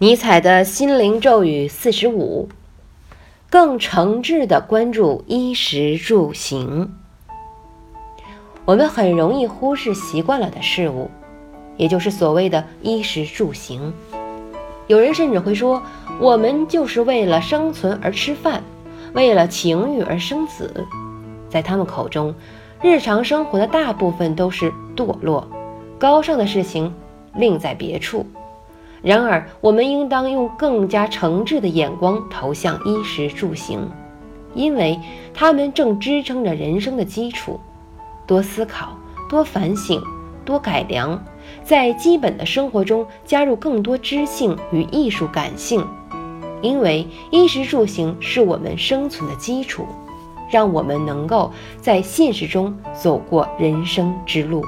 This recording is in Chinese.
尼采的心灵咒语45，更诚挚地关注衣食住行。我们很容易忽视习惯了的事物，也就是所谓的衣食住行。有人甚至会说，我们就是为了生存而吃饭，为了情欲而生子。在他们口中，日常生活的大部分都是堕落，高尚的事情另在别处。然而，我们应当用更加诚挚的眼光投向衣食住行，因为它们正支撑着人生的基础。多思考，多反省，多改良，在基本的生活中加入更多知性与艺术感性，因为衣食住行是我们生存的基础，让我们能够在现实中走过人生之路。